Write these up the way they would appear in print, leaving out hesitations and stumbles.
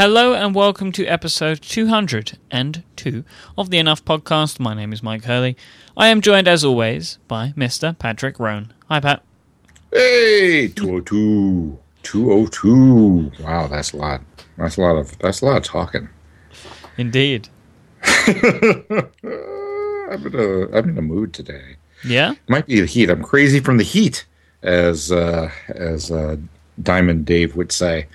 Hello and welcome to episode 202 of the Enough Podcast. My name is Mike Hurley. I am joined, as always, by Mr. Patrick Roan. Hi, Pat. Hey, 202. 202. Wow, that's a lot. That's a lot of talking. Indeed. I'm in a mood today. Yeah? It might be the heat. I'm crazy from the heat, as Diamond Dave would say.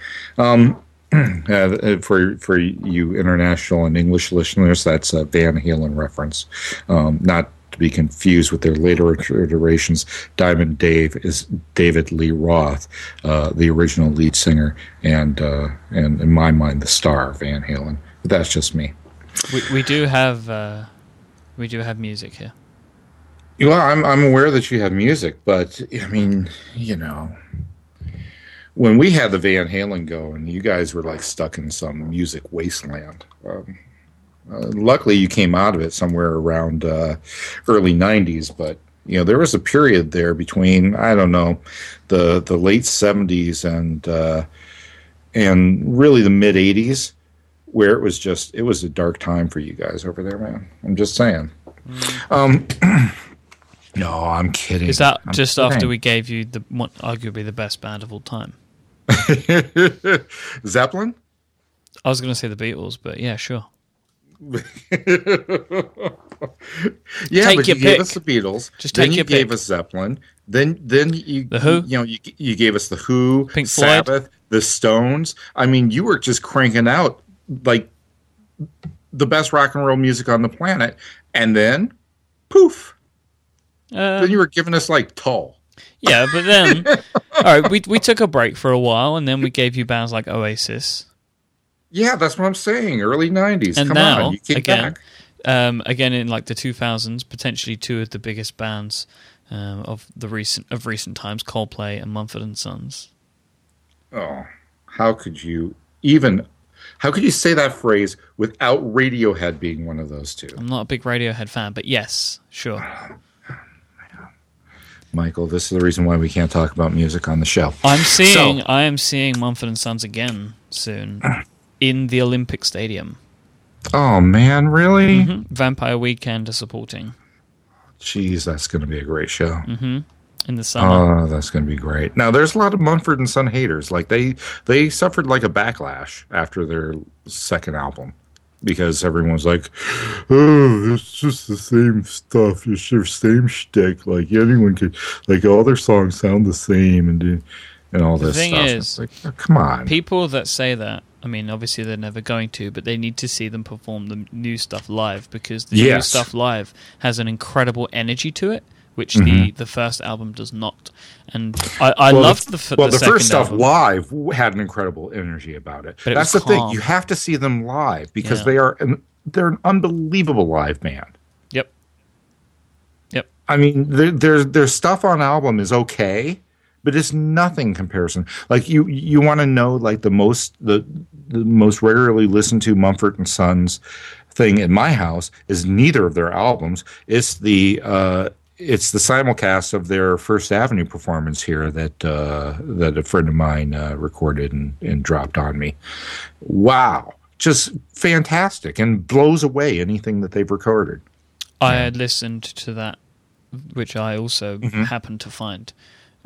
For you international and English listeners, that's a Van Halen reference. Not to be confused with their later iterations. Diamond Dave is David Lee Roth, the original lead singer, and in my mind, the star of Van Halen. But that's just me. We do have music here. Well, I'm aware that you have music, but I mean, you know. When we had the Van Halen going, you guys were like stuck in some music wasteland. Luckily, you came out of it somewhere around early 90s, but you know there was a period there between, I don't know, the late 70s and really the mid 80s, where it was a dark time for you guys over there, man. I'm just saying. No, I'm kidding. Is that just after we gave you arguably the best band of all time? Zeppelin? I was going to say the Beatles, but yeah, sure. But you gave us the Beatles. Just then take your pick. You gave us Zeppelin. Then you the Who. You know, you gave us the Who, Pink Sabbath, Floyd, the Stones. I mean, you were just cranking out like the best rock and roll music on the planet, and then poof. Then you were giving us like Tull. Yeah, but then all right, we took a break for a while, and then we gave you bands like Oasis. Yeah, that's what I'm saying. Early 90s. And now, you came back. Again in like the 2000s, potentially two of the biggest bands of recent times, Coldplay and Mumford and Sons. Oh, how could you say that phrase without Radiohead being one of those two? I'm not a big Radiohead fan, but yes, sure. Michael, this is the reason why we can't talk about music on the show. I am seeing Mumford and Sons again soon in the Olympic Stadium. Oh man, really? Mm-hmm. Vampire Weekend is supporting. Jeez, that's going to be a great show. Mm-hmm. In the summer. Oh, that's going to be great. Now, there's a lot of Mumford and Sons haters. Like they suffered like a backlash after their second album. Because everyone's like, oh, it's just the same stuff. It's your same shtick. Like anyone could, like all their songs sound the same, and all this stuff. The thing is, like, oh, come on. People that say that, I mean, obviously they're never going to, but they need to see them perform the new stuff live because the new stuff live has an incredible energy to it, which the first album does not. And I loved the first album. Stuff live had an incredible energy about it. That's the thing. You have to see them live because they're an unbelievable live band. Yep. I mean, their stuff on album is okay, but it's nothing in comparison. Like you want to know like the most regularly listened to Mumford and Sons thing in my house is neither of their albums. It's the simulcast of their First Avenue performance here that a friend of mine recorded and dropped on me. Wow, just fantastic and blows away anything that they've recorded. I had listened to that, which I also happened to find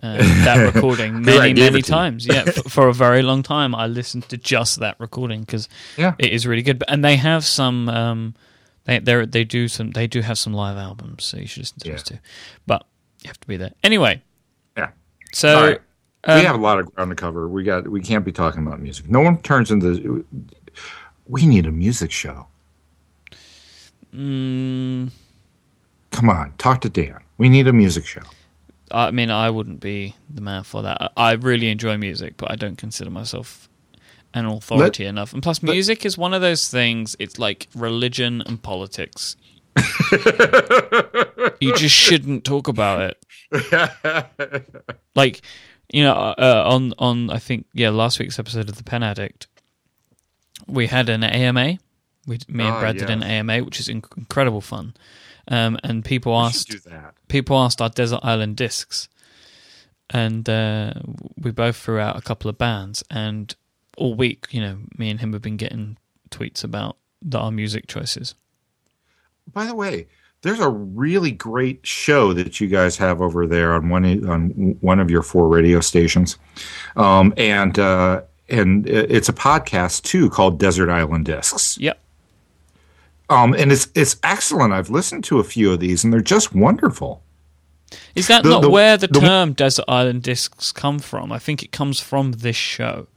that recording many times. Yeah, for a very long time, I listened to just that recording because it is really good. And they have some. They do have some live albums, so you should listen to those too. But you have to be there anyway. Yeah. So right. We have a lot of ground to cover. We can't be talking about music. No one turns into. We need a music show. Come on, talk to Dan. We need a music show. I mean, I wouldn't be the man for that. I really enjoy music, but I don't consider myself an authority enough. And plus, music is one of those things, it's like religion and politics. You just shouldn't talk about it. Like, you know, on last week's episode of The Pen Addict, we had an AMA. Me and Brad did an AMA, which is incredible fun. And people asked our Desert Island Discs. And we both threw out a couple of bands, and all week, you know, me and him have been getting tweets about our music choices. By the way, there's a really great show that you guys have over there on one of your four radio stations, and it's a podcast too called Desert Island Discs. Yep. And it's excellent. I've listened to a few of these, and they're just wonderful. Is that where the term Desert Island Discs come from? I think it comes from this show.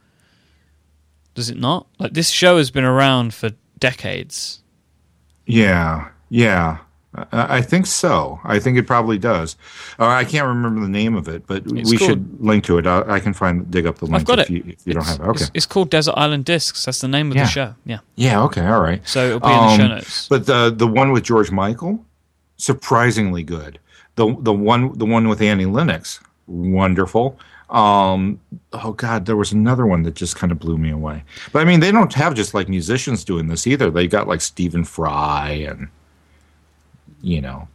Does it not? Like, this show has been around for decades. Yeah. I think so. I think it probably does. I can't remember the name of it, but we should link to it. I can dig up the link. I've got it. If you don't have it. Okay. It's called Desert Island Discs. That's the name of the show. Yeah, okay, all right. So it'll be in the show notes. But the one with George Michael, surprisingly good. The one with Annie Lennox, wonderful. There was another one that just kind of blew me away. But I mean, they don't have just like musicians doing this either. They got like Stephen Fry and... you know.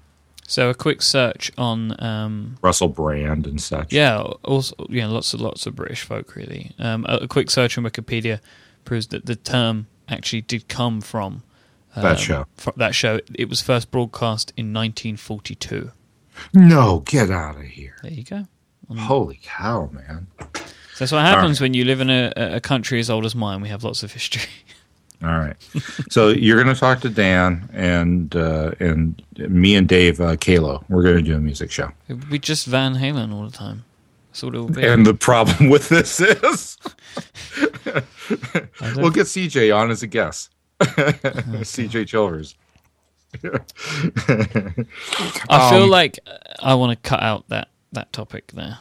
So a quick search on Russell Brand and such. Yeah, also, you know, lots of British folk really. A quick search on Wikipedia proves that the term actually did come from that show. It was first broadcast in 1942. No, get out of here. There you go. Holy cow, man. So that's what happens when you live in a country as old as mine. We have lots of history. All right, so you're going to talk to Dan and me and Dave Kalo. We're going to do a music show. It'd be just Van Halen all the time. That's what it will be. And the problem with this is we'll get CJ on as a guest. CJ Childers. I feel like I want to cut out that topic there.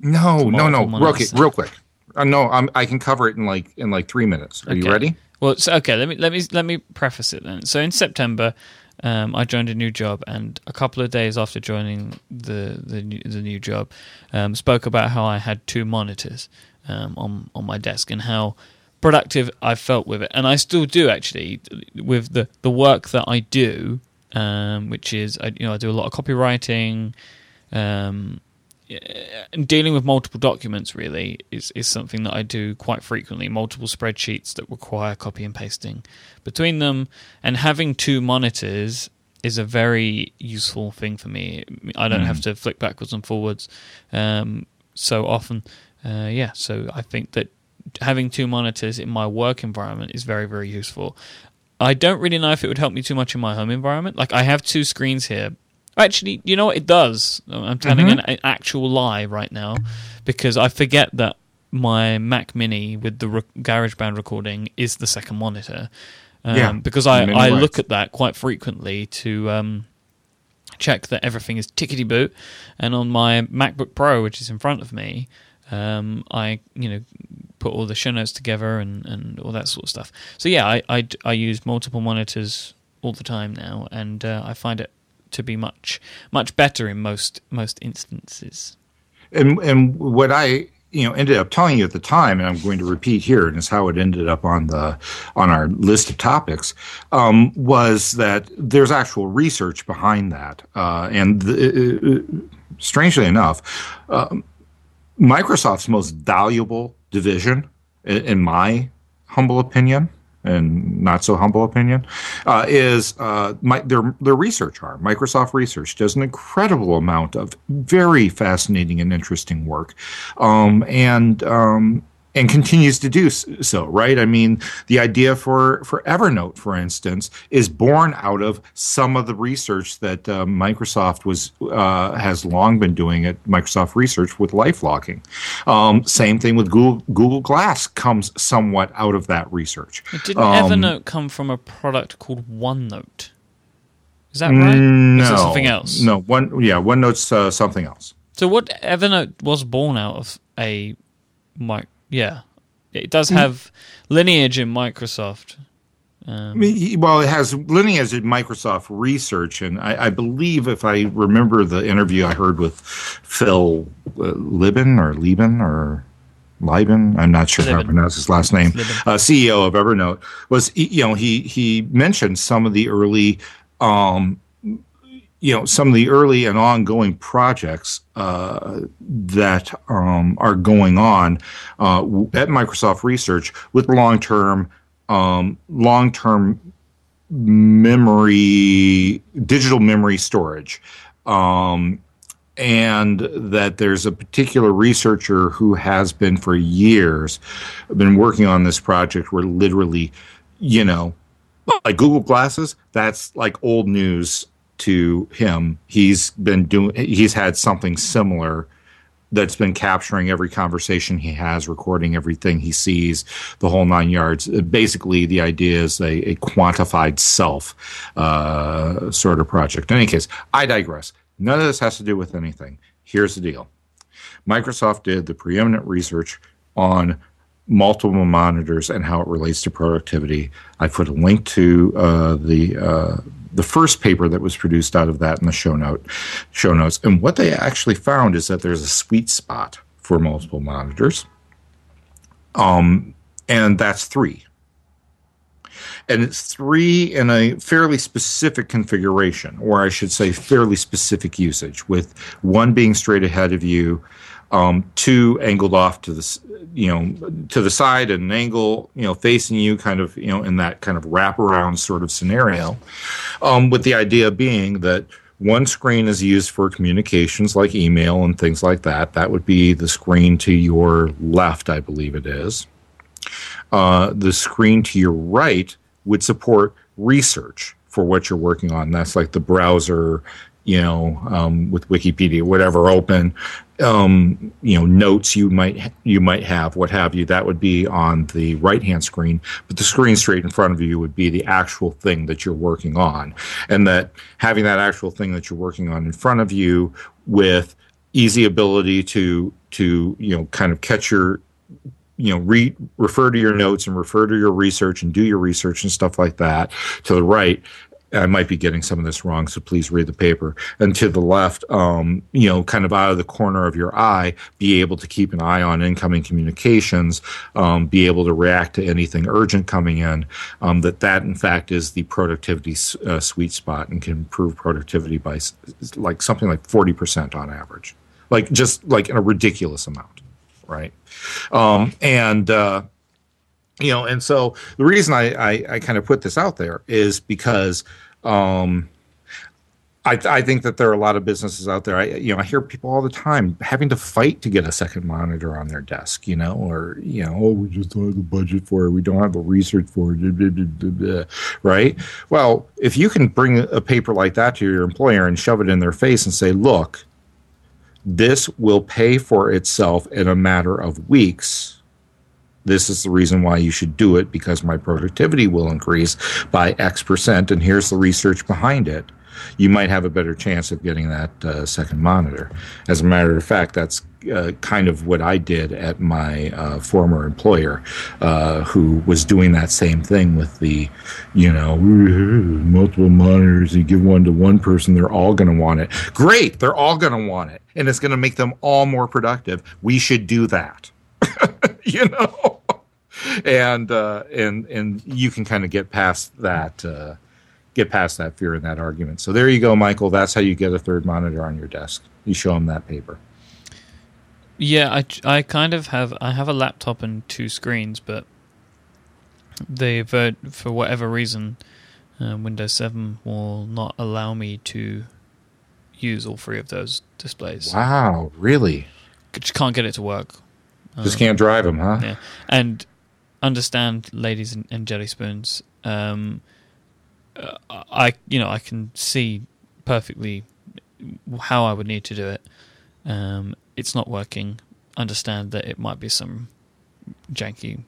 No. Real quick. I can cover it in 3 minutes. Are you ready? Well, so, okay. Let me preface it then. So in September, I joined a new job, and a couple of days after joining the new job, spoke about how I had two monitors on my desk and how productive I felt with it, and I still do actually with the work that I do, which is I do a lot of copywriting. And dealing with multiple documents really is something that I do quite frequently, multiple spreadsheets that require copy and pasting between them. And having two monitors is a very useful thing for me. I don't have to flick backwards and forwards so often. So I think that having two monitors in my work environment is very, very useful. I don't really know if it would help me too much in my home environment. Like, I have two screens here. Actually, you know what? It does. I'm telling an actual lie right now because I forget that my Mac Mini with the GarageBand recording is the second monitor. Because I look at that quite frequently to check that everything is tickety-boo. And on my MacBook Pro, which is in front of me, I put all the show notes together and all that sort of stuff. So yeah, I use multiple monitors all the time now, and I find it to be much better in most instances. And what I ended up telling you at the time, and I'm going to repeat here, and it's how it ended up on our list of topics, was that there's actual research behind that. Strangely enough, Microsoft's most valuable division, in my humble opinion, and not so humble opinion, is their research arm. Microsoft Research does an incredible amount of very fascinating and interesting work, and continues to do so, right? I mean, the idea for Evernote, for instance, is born out of some of the research that Microsoft has long been doing at Microsoft Research with life logging. Same thing with Google Glass comes somewhat out of that research. Didn't Evernote come from a product called OneNote? Is that right? No. Is that something else? No, OneNote's something else. So what Evernote was born out of a... it does have lineage in Microsoft. It has lineage in Microsoft Research, and I believe, if I remember the interview I heard with Phil Libin, I'm not sure how to pronounce his last name, CEO of Evernote, was he mentioned some of the early you know, some of the early and ongoing projects that are going on at Microsoft Research with long-term memory, digital memory storage. And that there's a particular researcher who has been for years been working on this project where literally, you know, like Google Glasses, that's like old news to him. He's had something similar that's been capturing every conversation he has, recording everything he sees, the whole nine yards. Basically, the idea is a quantified self sort of project. In any case, I digress. None of this has to do with anything. Here's the deal. Microsoft did the preeminent research on multiple monitors and how it relates to productivity. I put a link to the first paper that was produced out of that in the show notes. And what they actually found is that there's a sweet spot for multiple monitors, and that's 3. And it's 3 in a fairly specific configuration, or I should say fairly specific usage, with 1 being straight ahead of you, 2 angled off to the side at an angle, you know, facing you, kind of, you know, in that kind of wraparound sort of scenario, with the idea being that 1 screen is used for communications like email and things like that. That would be the screen to your left, I believe it is. The screen to your right would support research for what you're working on. That's like the browser, you know, with Wikipedia, whatever open, you know, notes you might have, what have you. That would be on the right-hand screen, but the screen straight in front of you would be the actual thing that you're working on. And that having that actual thing that you're working on in front of you with easy ability to you know, kind of catch your, you know, refer to your notes and refer to your research and do your research and stuff like that. To the right, I might be getting some of this wrong, so please read the paper. And to the left, you know, kind of out of the corner of your eye, be able to keep an eye on incoming communications, be able to react to anything urgent coming in, that in fact is the productivity sweet spot and can improve productivity by like something like 40% on average, like just like in a ridiculous amount. Right. You know, and so the reason I kind of put this out there is because I think that there are a lot of businesses out there. I hear people all the time having to fight to get a second monitor on their desk, you know, or, you know, we just don't have the budget for it. We don't have the research for it. Blah, blah, blah, blah, blah. Right. Well, if you can bring a paper like that to your employer and shove it in their face and say, look, this will pay for itself in a matter of weeks. This is the reason why you should do it, because my productivity will increase by X%, and here's the research behind it. You might have a better chance of getting that second monitor. As a matter of fact, that's kind of what I did at my former employer, who was doing that same thing with the, you know, multiple monitors. You give one to one person, they're all going to want it. Great, they're all going to want it, and it's going to make them all more productive. We should do that, you know. And you can kind of get past that. Get past that fear and that argument. So there you go, Michael. That's how you get a third monitor on your desk. You show them that paper. Yeah, I kind of have... I have a laptop and 2 screens, but they've, for whatever reason, Windows 7 will not allow me to use all 3 of those displays. Wow, really? Just can't get it to work. Just can't drive them, huh? Yeah. And understand, ladies and jelly spoons... I can see perfectly how I would need to do it. It's not working. Understand that it might be some janky,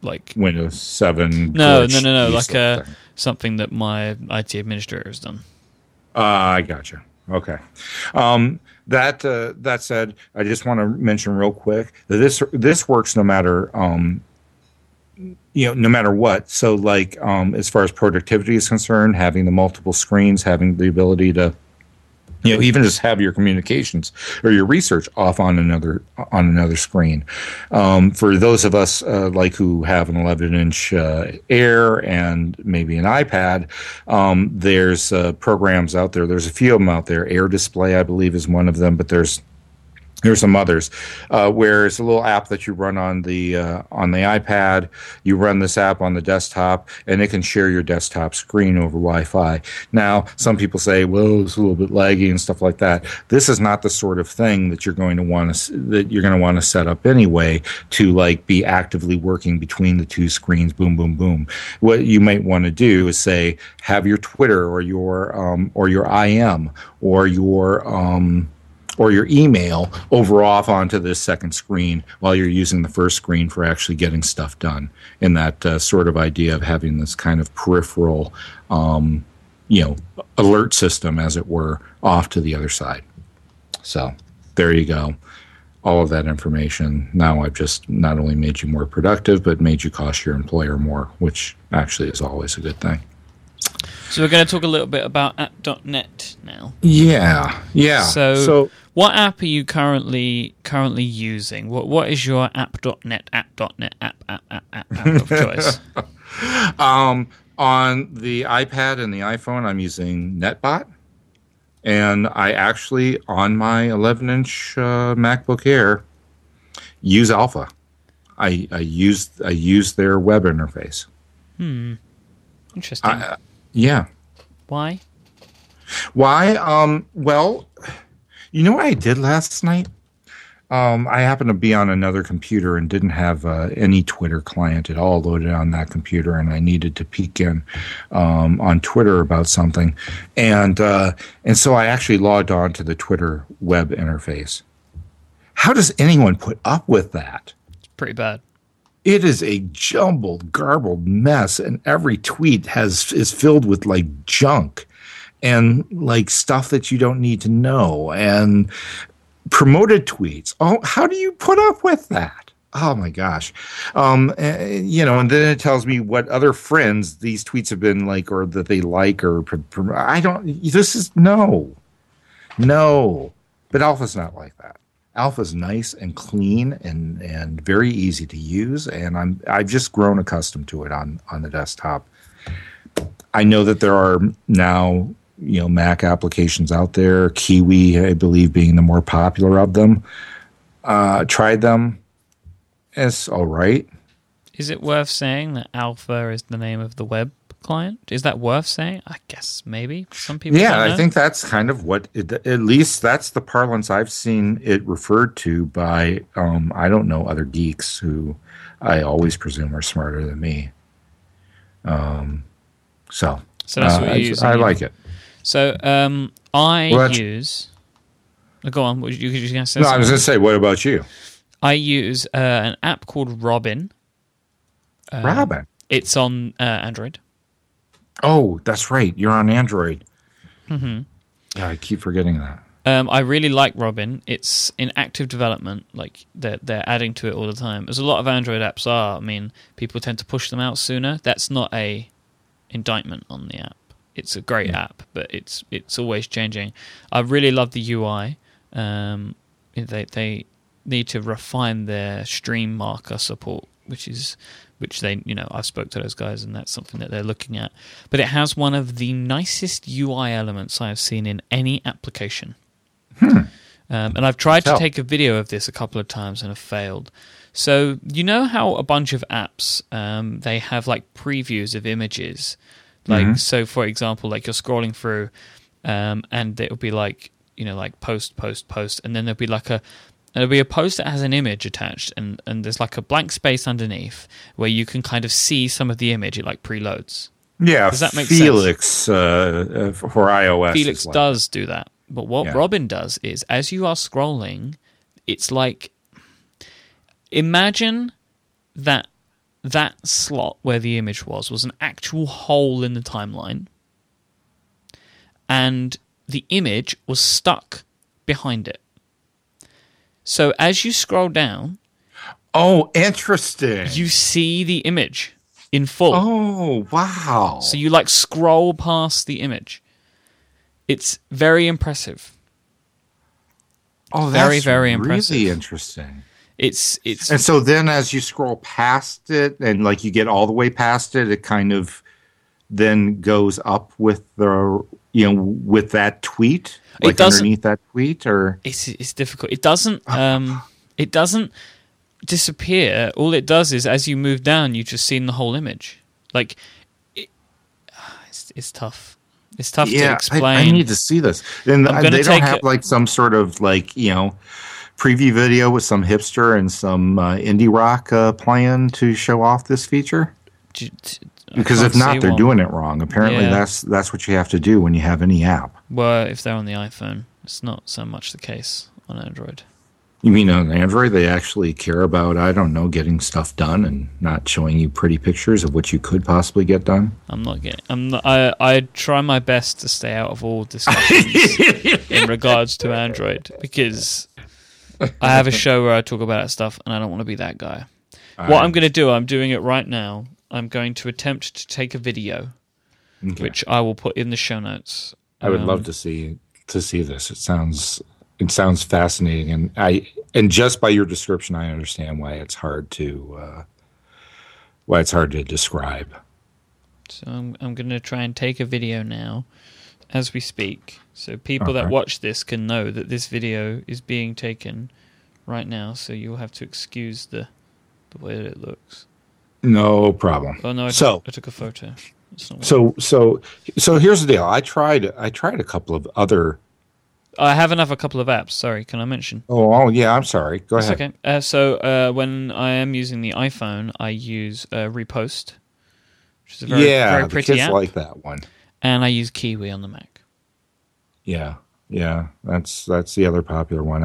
like Windows 7. No. Like something that my IT administrator has done. I gotcha. Okay. That said, I just want to mention real quick that this works no matter. You know, no matter what. So, like, as far as productivity is concerned, having the multiple screens, having the ability to You know, even just have your communications or your research off on another screen. For those of us like who have an 11-inch Air and maybe an iPad, there's programs out there. There's a few of them out there. Air Display, I believe, is one of them, but there's some others where it's a little app that you run on the iPad. You run this app on the desktop, and it can share your desktop screen over Wi-Fi. Now, some people say, "Well, it's a little bit laggy and stuff like that." This is not the sort of thing that you're going to want to set up anyway to like be actively working between the two screens. Boom, boom, boom. What you might want to do is say, have your Twitter or your IM or your email over off onto this second screen while you're using the first screen for actually getting stuff done. And that sort of idea of having this kind of peripheral, alert system, as it were, off to the other side. So there you go. All of that information. Now I've just not only made you more productive, but made you cost your employer more, which actually is always a good thing. So we're going to talk a little bit about App.net now. Yeah. So what app are you currently using? What is your App.net app of choice? On the iPad and the iPhone, I'm using NetBot. And I actually, on my 11-inch MacBook Air, use Alpha. I use their web interface. Interesting. Yeah. Why? Well, you know what I did last night? I happened to be on another computer and didn't have any Twitter client at all loaded on that computer, and I needed to peek in on Twitter about something. And so I actually logged on to the Twitter web interface. How does anyone put up with that? It's pretty bad. It is a jumbled, garbled mess, and every tweet is filled with like junk and like stuff that you don't need to know and promoted tweets. Oh, how do you put up with that? Oh my gosh. And then it tells me what other friends these tweets have been like or that they like or No. But Alpha's not like that. Alpha's nice and clean and very easy to use, and I've just grown accustomed to it on the desktop. I know that there are now Mac applications out there, Kiwi, I believe, being the more popular of them. Tried them. It's all right. Is it worth saying that Alpha is the name of the web client? Is that worth saying? I guess maybe some people. Yeah, I think that's kind of what at least that's the parlance I've seen it referred to by I don't know, other geeks who I always presume are smarter than me. So that's what you use. I like it. So go on. You were just going to say? No, something. I was going to say. What about you? I use an app called Robin. It's on Android. Oh, that's right. You're on Android. Mm-hmm. Yeah, I keep forgetting that. I really like Robin. It's in active development. Like they're adding to it all the time. As a lot of Android apps are. I mean, people tend to push them out sooner. That's not a indictment on the app. It's a great app, but it's always changing. I really love the UI. They need to refine their stream marker support, which I've spoke to those guys, and that's something that they're looking at. But it has one of the nicest UI elements I have seen in any application. And I've tried to take a video of this a couple of times and have failed. So you know how a bunch of apps, they have like previews of images. Like so, for example, like you're scrolling through and it'll be like, like post, and then there'll be like there'll be a post that has an image attached, and there's like a blank space underneath where you can kind of see some of the image. It like preloads. Yeah, does that make sense? For iOS. Felix does do that. But what Robin does is, as you are scrolling, it's like, imagine that slot where the image was an actual hole in the timeline, and the image was stuck behind it. So as you scroll down, interesting! You see the image in full. Oh, wow! So you like scroll past the image. It's very impressive. Oh, that's very, very impressive. Really interesting. It's and so then as you scroll past it and like you get all the way past it, it kind of then goes up with the with that tweet, like underneath that tweet, or it's difficult. It doesn't disappear. All it does is as you move down, you've just seen the whole image. Like it's tough. It's tough to explain. I need to see this. And they don't have like some sort of like preview video with some hipster and some indie rock plan to show off this feature. Because if not, they're doing it wrong. Apparently, that's what you have to do when you have any app. Well, if they're on the iPhone, it's not so much the case on Android. You mean on Android, they actually care about, I don't know, getting stuff done and not showing you pretty pictures of what you could possibly get done? I try my best to stay out of all discussions in regards to Android because I have a show where I talk about that stuff and I don't want to be that guy. What I'm going to do, I'm doing it right now. I'm going to attempt to take a video, which I will put in the show notes. I would love to see this. It sounds fascinating, and just by your description, I understand why it's hard to describe. So I'm going to try and take a video now, as we speak, so people that watch this can know that this video is being taken right now. So you'll have to excuse the way that it looks. No problem. Oh no! I took a photo. So here's the deal. I tried a couple of other. I have a couple of apps. Sorry, can I mention? Oh yeah. I'm sorry. Go ahead. Okay. So when I am using the iPhone, I use Riposte, which is a very pretty app. Yeah, the kids like that one. And I use Kiwi on the Mac. Yeah. That's the other popular one.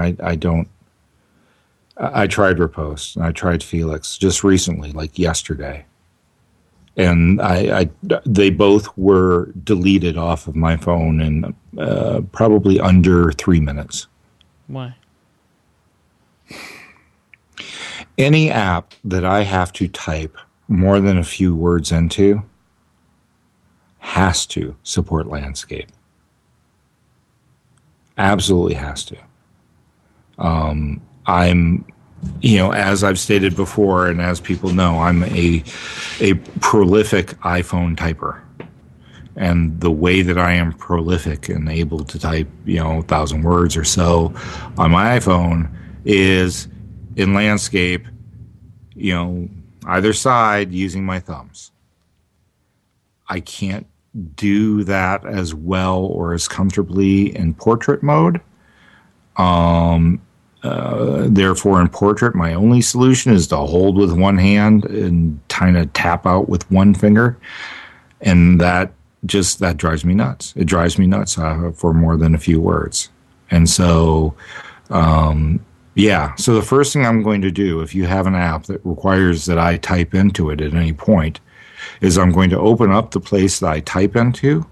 I tried Riposte and I tried Felix just recently, like yesterday, and they both were deleted off of my phone in probably under 3 minutes. Why? Any app that I have to type more than a few words into has to support landscape. Absolutely has to. I'm, as I've stated before, and as people know, I'm a prolific iPhone typer, and the way that I am prolific and able to type, 1,000 words or so on my iPhone is in landscape, either side using my thumbs. I can't do that as well or as comfortably in portrait mode. Therefore, in portrait, my only solution is to hold with one hand and kind of tap out with one finger, and that drives me nuts. It drives me nuts for more than a few words, and so So the first thing I'm going to do, if you have an app that requires that I type into it at any point, is I'm going to open up the place that I type into,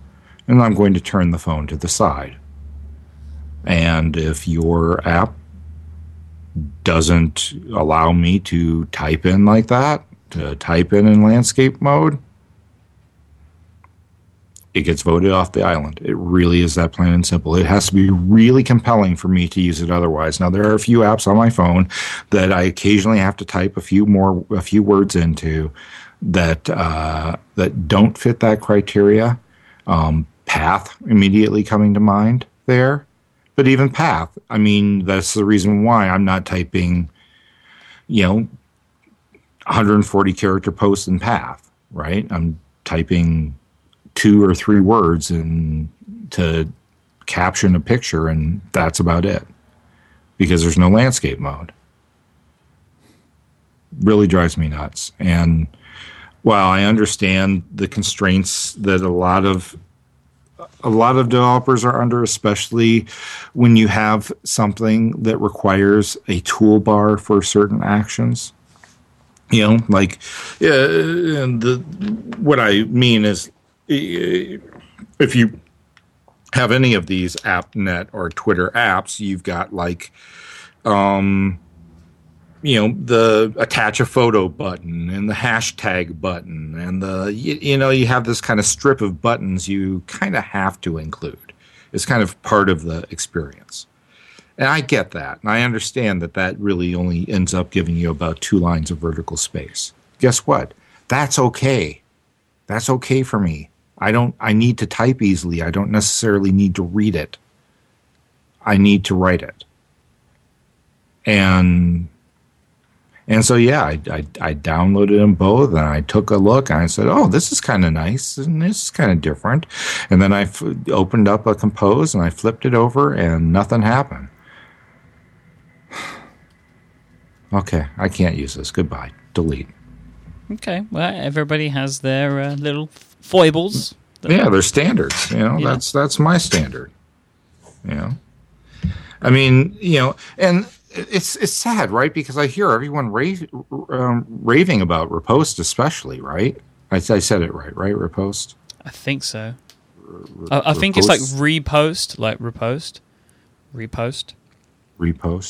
and I'm going to turn the phone to the side. And if your app doesn't allow me to type in like that, to type in landscape mode, it gets voted off the island. It really is that plain and simple. It has to be really compelling for me to use it otherwise. Now, there are a few apps on my phone that I occasionally have to type a few words into that don't fit that criteria. Path immediately coming to mind there. But even Path, that's the reason why I'm not typing, 140 character posts in Path, right? I'm typing 2 or 3 words in to caption a picture, and that's about it, because there's no landscape mode. Really drives me nuts. And while I understand the constraints that a lot of developers are under, especially when you have something that requires a toolbar for certain actions. What I mean is, if you have any of these App.net or Twitter apps, you've got the attach a photo button and the hashtag button and you have this kind of strip of buttons you kind of have to include. It's kind of part of the experience. And I get that. And I understand that that really only ends up giving you about 2 lines of vertical space. Guess what? That's okay. That's okay for me. I need to type easily. I don't necessarily need to read it. I need to write it. And so, yeah, I downloaded them both, and I took a look, and I said, oh, this is kind of nice, and this is kind of different. And then I opened up a Compose, and I flipped it over, and nothing happened. Okay, I can't use this. Goodbye. Delete. Okay, well, everybody has their little foibles. Yeah, their standards. That's my standard. You know? I mean, and... It's sad, right? Because I hear everyone raving about Riposte, especially, right? I said it right? Riposte. I think so. I think Riposte? It's like repost, repost.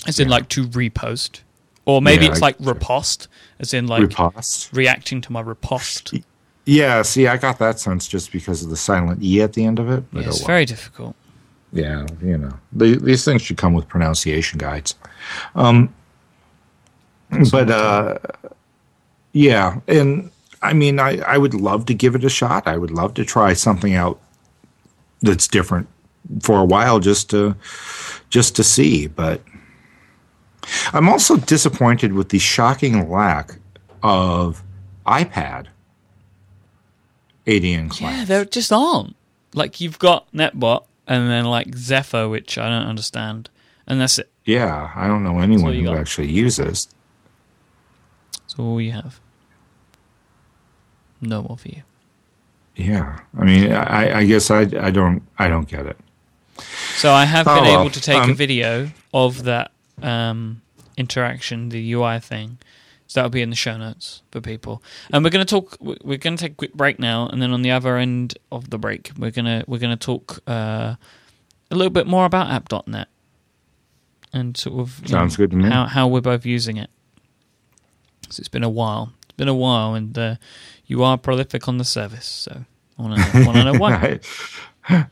As in, like to repost, or maybe it's like riposte, as in like riposte. Reacting to my riposte. Yeah, see, I got that sense just because of the silent e at the end of it. Yeah, it's very difficult. Yeah, these things should come with pronunciation guides. And I mean, I would love to give it a shot. I would love to try something out that's different for a while just to see. But I'm also disappointed with the shocking lack of iPad ADN clients. Yeah, there just aren't. Like, you've got NetBot. And then, like, Zephyr, which I don't understand. And that's it. Yeah, I don't know anyone who actually uses. That's all you have. No more for you. Yeah. I mean, I guess I don't get it. So I have been able to take a video of that interaction, the UI thing. So that'll be in the show notes for people. And we're going to take a quick break now, and then on the other end of the break, we're going to talk a little bit more about App.net and sort of sounds good to me. How we're both using it. So it's been a while, and you are prolific on the service, so I want to know why.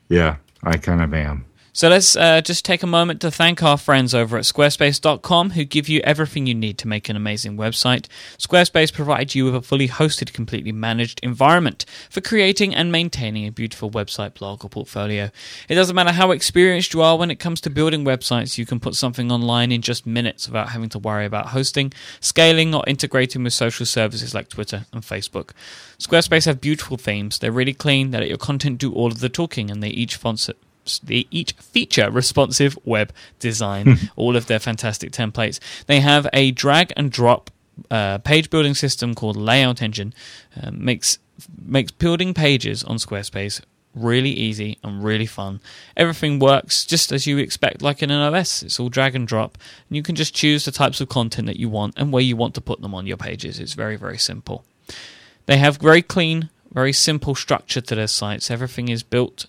Yeah, I kind of am. So let's just take a moment to thank our friends over at squarespace.com who give you everything you need to make an amazing website. Squarespace provides you with a fully hosted, completely managed environment for creating and maintaining a beautiful website, blog, or portfolio. It doesn't matter how experienced you are when it comes to building websites, you can put something online in just minutes without having to worry about hosting, scaling, or integrating with social services like Twitter and Facebook. Squarespace have beautiful themes. They're really clean. They let your content do all of the talking, and they each feature responsive web design, all of their fantastic templates. They have a drag and drop page building system called Layout Engine. Makes building pages on Squarespace really easy and really fun. Everything works just as you expect, like in an OS. It's all drag and drop, and you can just choose the types of content that you want and where you want to put them on your pages. It's very, very simple. They have very clean, very simple structure to their sites. Everything is built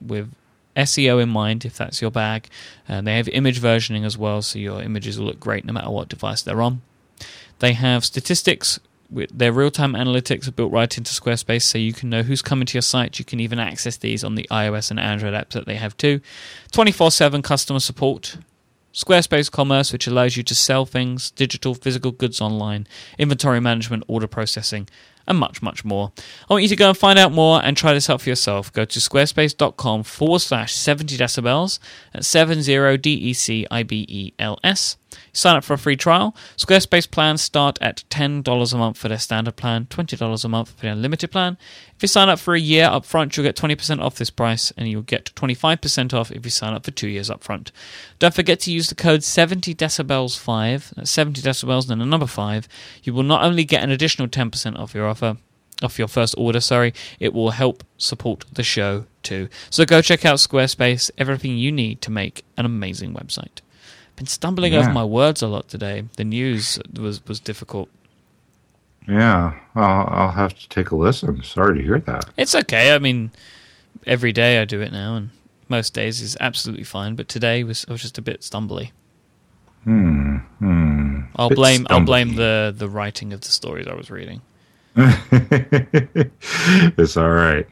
with SEO in mind, if that's your bag. They have image versioning as well, so your images will look great no matter what device they're on. They have statistics. Their real-time analytics are built right into Squarespace, so you can know who's coming to your site. You can even access these on the iOS and Android apps that they have too. 24/7 customer support. Squarespace Commerce, which allows you to sell things, digital, physical goods online, inventory management, order processing, and much, much more. I want you to go and find out more and try this out for yourself. Go to squarespace.com/70decibels. That's 70DECIBELS. Sign up for a free trial. Squarespace plans start at $10 a month for their standard plan, $20 a month for their unlimited plan. If you sign up for a year up front, you'll get 20% off this price, and you'll get 25% off if you sign up for 2 years up front. Don't forget to use the code 70decibels5, that's 70 decibels and the number 5. You will not only get an additional 10% off your first order, it will help support the show too. So go check out Squarespace, everything you need to make an amazing website. Been stumbling over my words a lot today. The news was difficult. Yeah, I'll have to take a listen. Sorry to hear that. It's okay. I mean, every day I do it now, and most days is absolutely fine. But today was just a bit stumbly. I'll blame the writing of the stories I was reading. It's all right.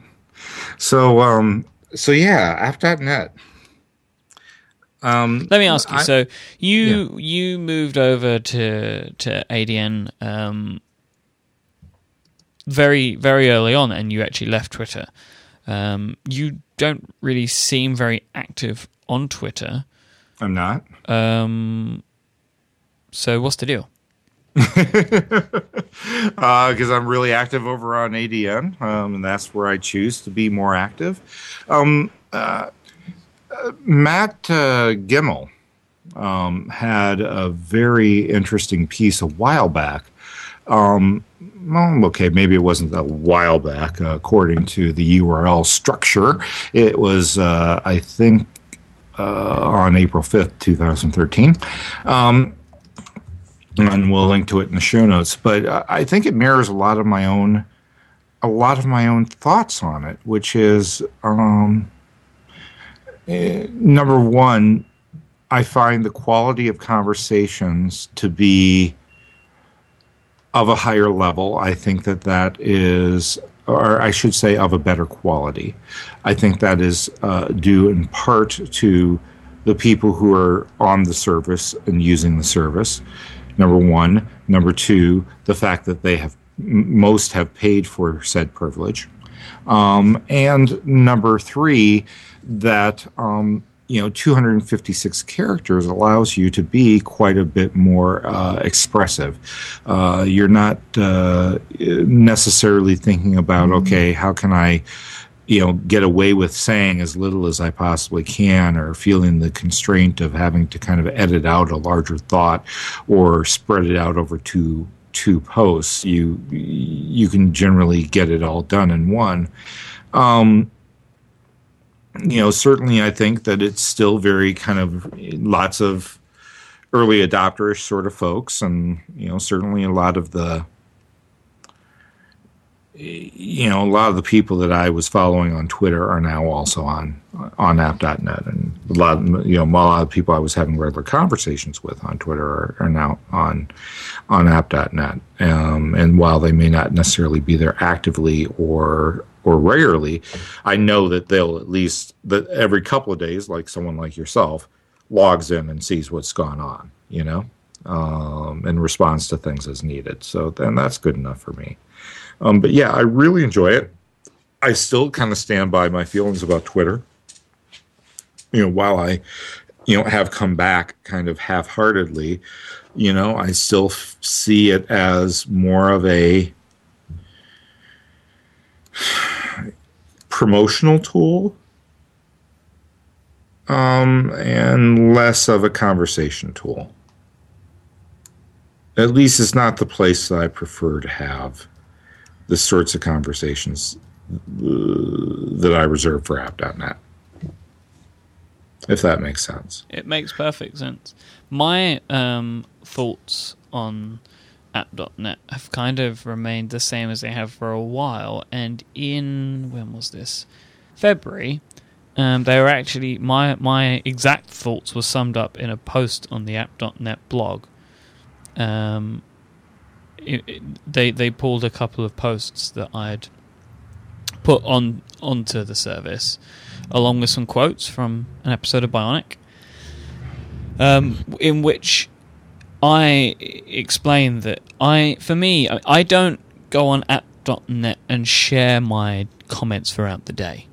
So yeah, App.net. Let me ask you. You moved over to ADN very, very early on, and you actually left Twitter. You don't really seem very active on Twitter. I'm not. So what's the deal? Because I'm really active over on ADN, and that's where I choose to be more active. Matt Gimmel had a very interesting piece a while back. Maybe it wasn't a while back. According to the URL structure, it was, on April 5th, 2013. And we'll link to it in the show notes. But I think it mirrors a lot of my own thoughts on it, which is, number one, I find the quality of conversations to be of a higher level. I think that is, or I should say, of a better quality. I think that is due in part to the people who are on the service and using the service, number one. Number two, the fact that they have paid for said privilege. And number three, that 256 characters allows you to be quite a bit more expressive. You're not necessarily thinking about, okay, how can I get away with saying as little as I possibly can, or feeling the constraint of having to kind of edit out a larger thought or spread it out over two posts. You can generally get it all done in one. Certainly I think that it's still very kind of lots of early adopterish sort of folks, and certainly a lot of the people that I was following on Twitter are now also on App.net, and a lot of people I was having regular conversations with on Twitter are now on App.net. And while they may not necessarily be there actively or regularly, I know that they'll at least every couple of days, like someone like yourself, logs in and sees what's gone on, and responds to things as needed. So then that's good enough for me. But yeah, I really enjoy it. I still kind of stand by my feelings about Twitter. While I, have come back kind of half-heartedly, I still see it as more of a promotional tool, and less of a conversation tool. At least it's not the place that I prefer to have the sorts of conversations that I reserve for App.net, if that makes sense. It makes perfect sense. My thoughts on App.net have kind of remained the same as they have for a while, and in, when was this? February, they were actually, my exact thoughts were summed up in a post on the App.net blog. They pulled a couple of posts that I'd put onto the service, along with some quotes from an episode of Bionic, in which I explained that I don't go on app.net and share my comments throughout the day,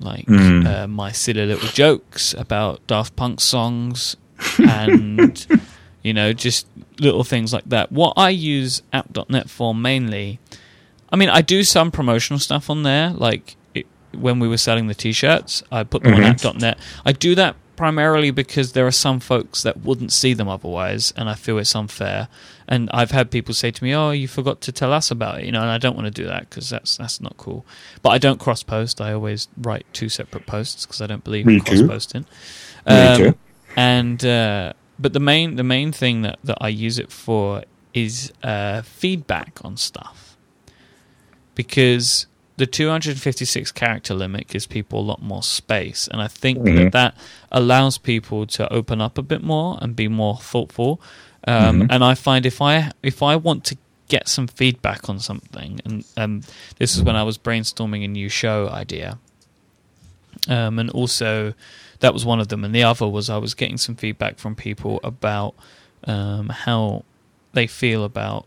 like my silly little jokes about Daft Punk songs and just little things like that. What I use app.net for mainly, I do some promotional stuff on there, like when we were selling the t-shirts, I put them on app.net. I do that primarily because there are some folks that wouldn't see them otherwise, and I feel it's unfair. And I've had people say to me, oh, you forgot to tell us about it, and I don't want to do that because that's not cool. But I don't cross-post. I always write two separate posts because I don't believe in cross-posting. Me too. And... but the main thing that I use it for is feedback on stuff, because the 256 character limit gives people a lot more space, and I think that allows people to open up a bit more and be more thoughtful. And I find if I want to get some feedback on something, and this is when I was brainstorming a new show idea, And also that was one of them. And the other was I was getting some feedback from people about how they feel about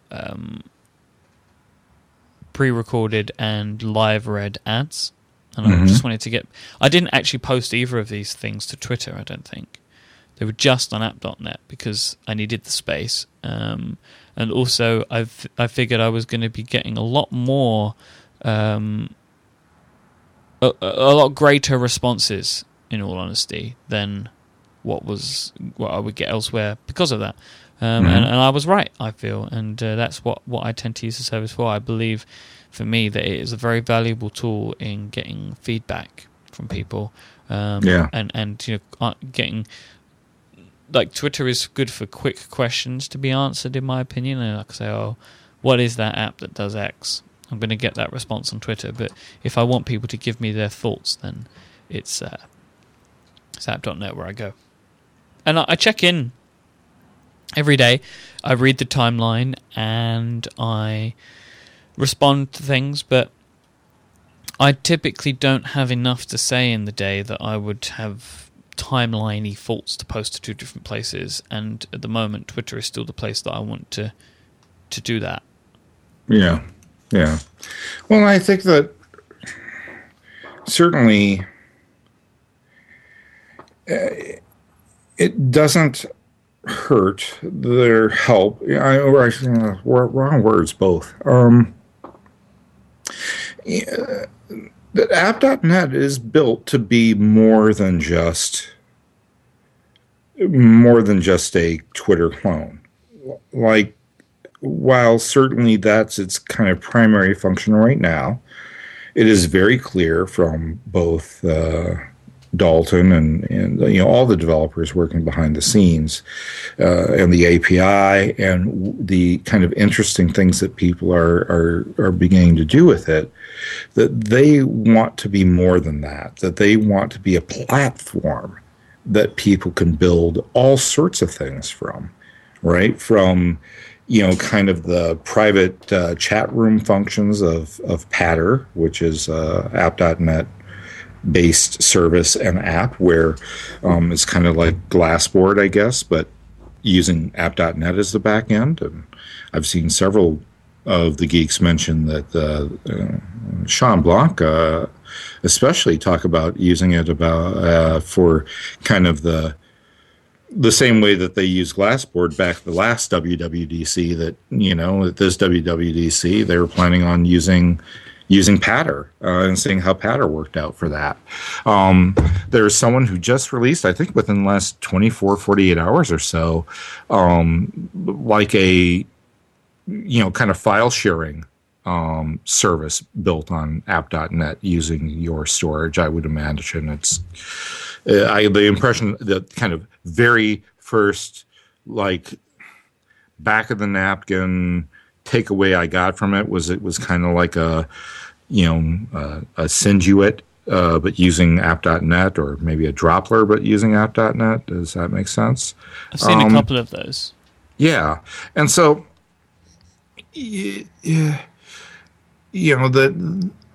pre-recorded and live read ads. And I just wanted to get... I didn't actually post either of these things to Twitter, I don't think. They were just on App.net because I needed the space. And also, I figured I was going to be getting a lot more... a lot greater responses, in all honesty, than what I would get elsewhere because of that. And I was right, I feel. And that's what I tend to use the service for. I believe, for me, that it is a very valuable tool in getting feedback from people. And you know, getting... Like, Twitter is good for quick questions to be answered, in my opinion. And I can say, oh, what is that app that does X? I'm going to get that response on Twitter. But if I want people to give me their thoughts, then it's app.net where I go. And I check in every day. I read the timeline and I respond to things. But I typically don't have enough to say in the day that I would have... timeliney faults to post to two different places, and at the moment Twitter is still the place that I want to do that. Well, I think that certainly it doesn't hurt their help, wrong words both. That app.net is built to be more than just a Twitter clone. Like, while certainly that's its kind of primary function right now, it is very clear from both Dalton and you know, all the developers working behind the scenes and the API and the kind of interesting things that people are beginning to do with it, that they want to be more than that, that they want to be a platform that people can build all sorts of things from, right? From, you know, kind of the private chat room functions of Patter, which is app.net based service and app where it's kind of like Glassboard, I guess, but using app.net as the back end. And I've seen several of the geeks mention that Sean Blanc especially talk about using it about for kind of the same way that they used Glassboard back at the last WWDC, that, you know, at this WWDC they were planning on using Patter and seeing how Patter worked out for that. There's someone who just released, I think within the last 24, 48 hours or so, like a, you know, kind of file sharing service built on app.net using your storage. I would imagine it's, I have the impression that kind of very first, like, back of the napkin takeaway I got from it was kind of like a, you know, a Sinduit, but using app.net, or maybe a Dropler, but using app.net. Does that make sense? I've seen a couple of those. Yeah. And so, yeah, you know,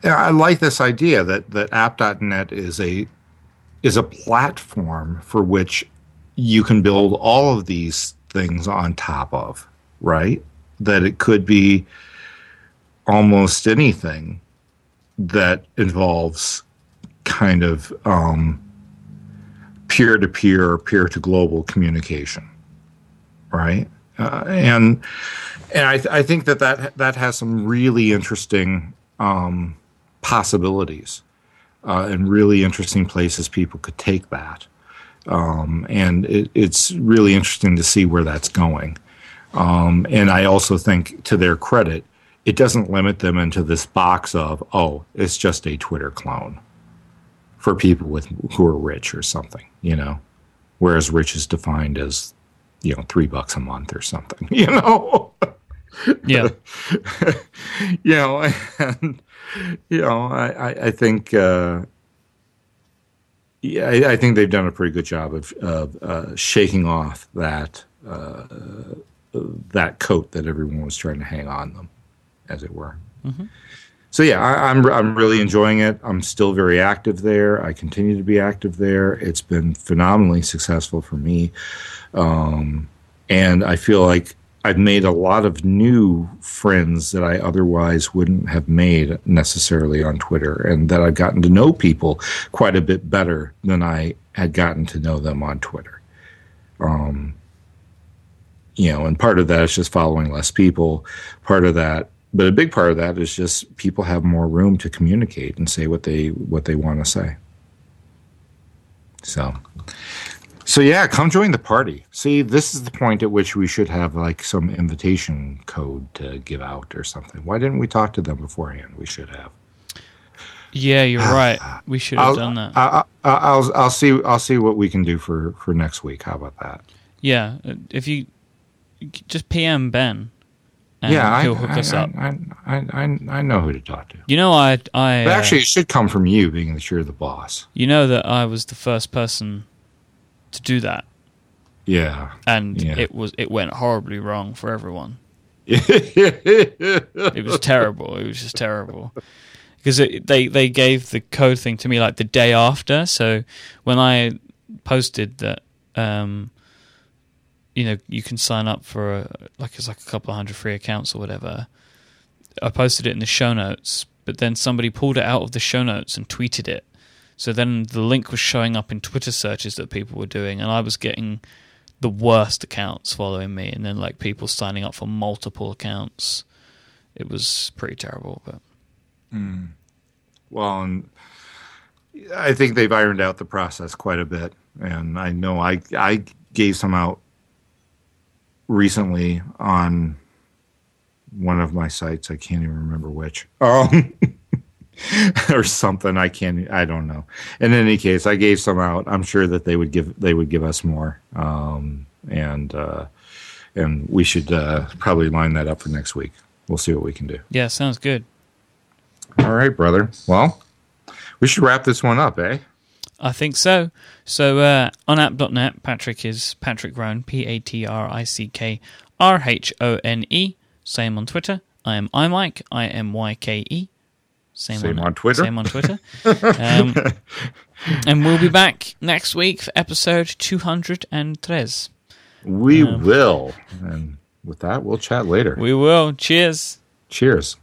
I like this idea that app.net is a platform for which you can build all of these things on top of, right? That it could be almost anything that involves kind of peer-to-peer or peer-to-global communication, right? And I think that has some really interesting possibilities and really interesting places people could take that. And it's really interesting to see where that's going. And I also think, to their credit, it doesn't limit them into this box of, oh, it's just a Twitter clone for people who are rich or something, you know, whereas rich is defined as, you know, $3 a month or something, you know? Yeah. You know, and, you know, I think... Yeah, I think they've done a pretty good job of shaking off that coat that everyone was trying to hang on them, as it were. Mm-hmm. So yeah, I'm really enjoying it. I'm still very active there. I continue to be active there. It's been phenomenally successful for me, and I feel like I've made a lot of new friends that I otherwise wouldn't have made necessarily on Twitter, and that I've gotten to know people quite a bit better than I had gotten to know them on Twitter. You know, and part of that is just following less people. Part of that, but a big part of that is just people have more room to communicate and say what they want to say. So yeah, come join the party. See, this is the point at which we should have like some invitation code to give out or something. Why didn't we talk to them beforehand? We should have. Yeah, you're right. We should have done that. I'll see what we can do for next week. How about that? Yeah, if you just PM Ben, and yeah, he'll hook us up. I know who to talk to. You know, I. But actually, it should come from you, being that you're the boss. You know that I was the first person to do that. Yeah. And yeah. It went horribly wrong for everyone. It was terrible. It was just terrible. Because they gave the code thing to me like the day after. So when I posted that, you know, you can sign up for a couple of 100 free accounts or whatever. I posted it in the show notes, but then somebody pulled it out of the show notes and tweeted it. So then the link was showing up in Twitter searches that people were doing, and I was getting the worst accounts following me, and then like people signing up for multiple accounts. It was pretty terrible. But well, and I think they've ironed out the process quite a bit, and I know I gave some out recently on one of my sites. I can't even remember which. Or something. I don't know. In any case, I gave some out. I'm sure that they would give us more. And we should probably line that up for next week. We'll see what we can do. Yeah, sounds good. All right, brother. Well, we should wrap this one up, eh? I think so. So on app.net, Patrick is Patrick Rohn, PatrickRhone. Same on Twitter. I am iMyke, IMYKE. Same on Twitter. Same on Twitter. And we'll be back next week for episode 203. We will. And with that, we'll chat later. We will. Cheers.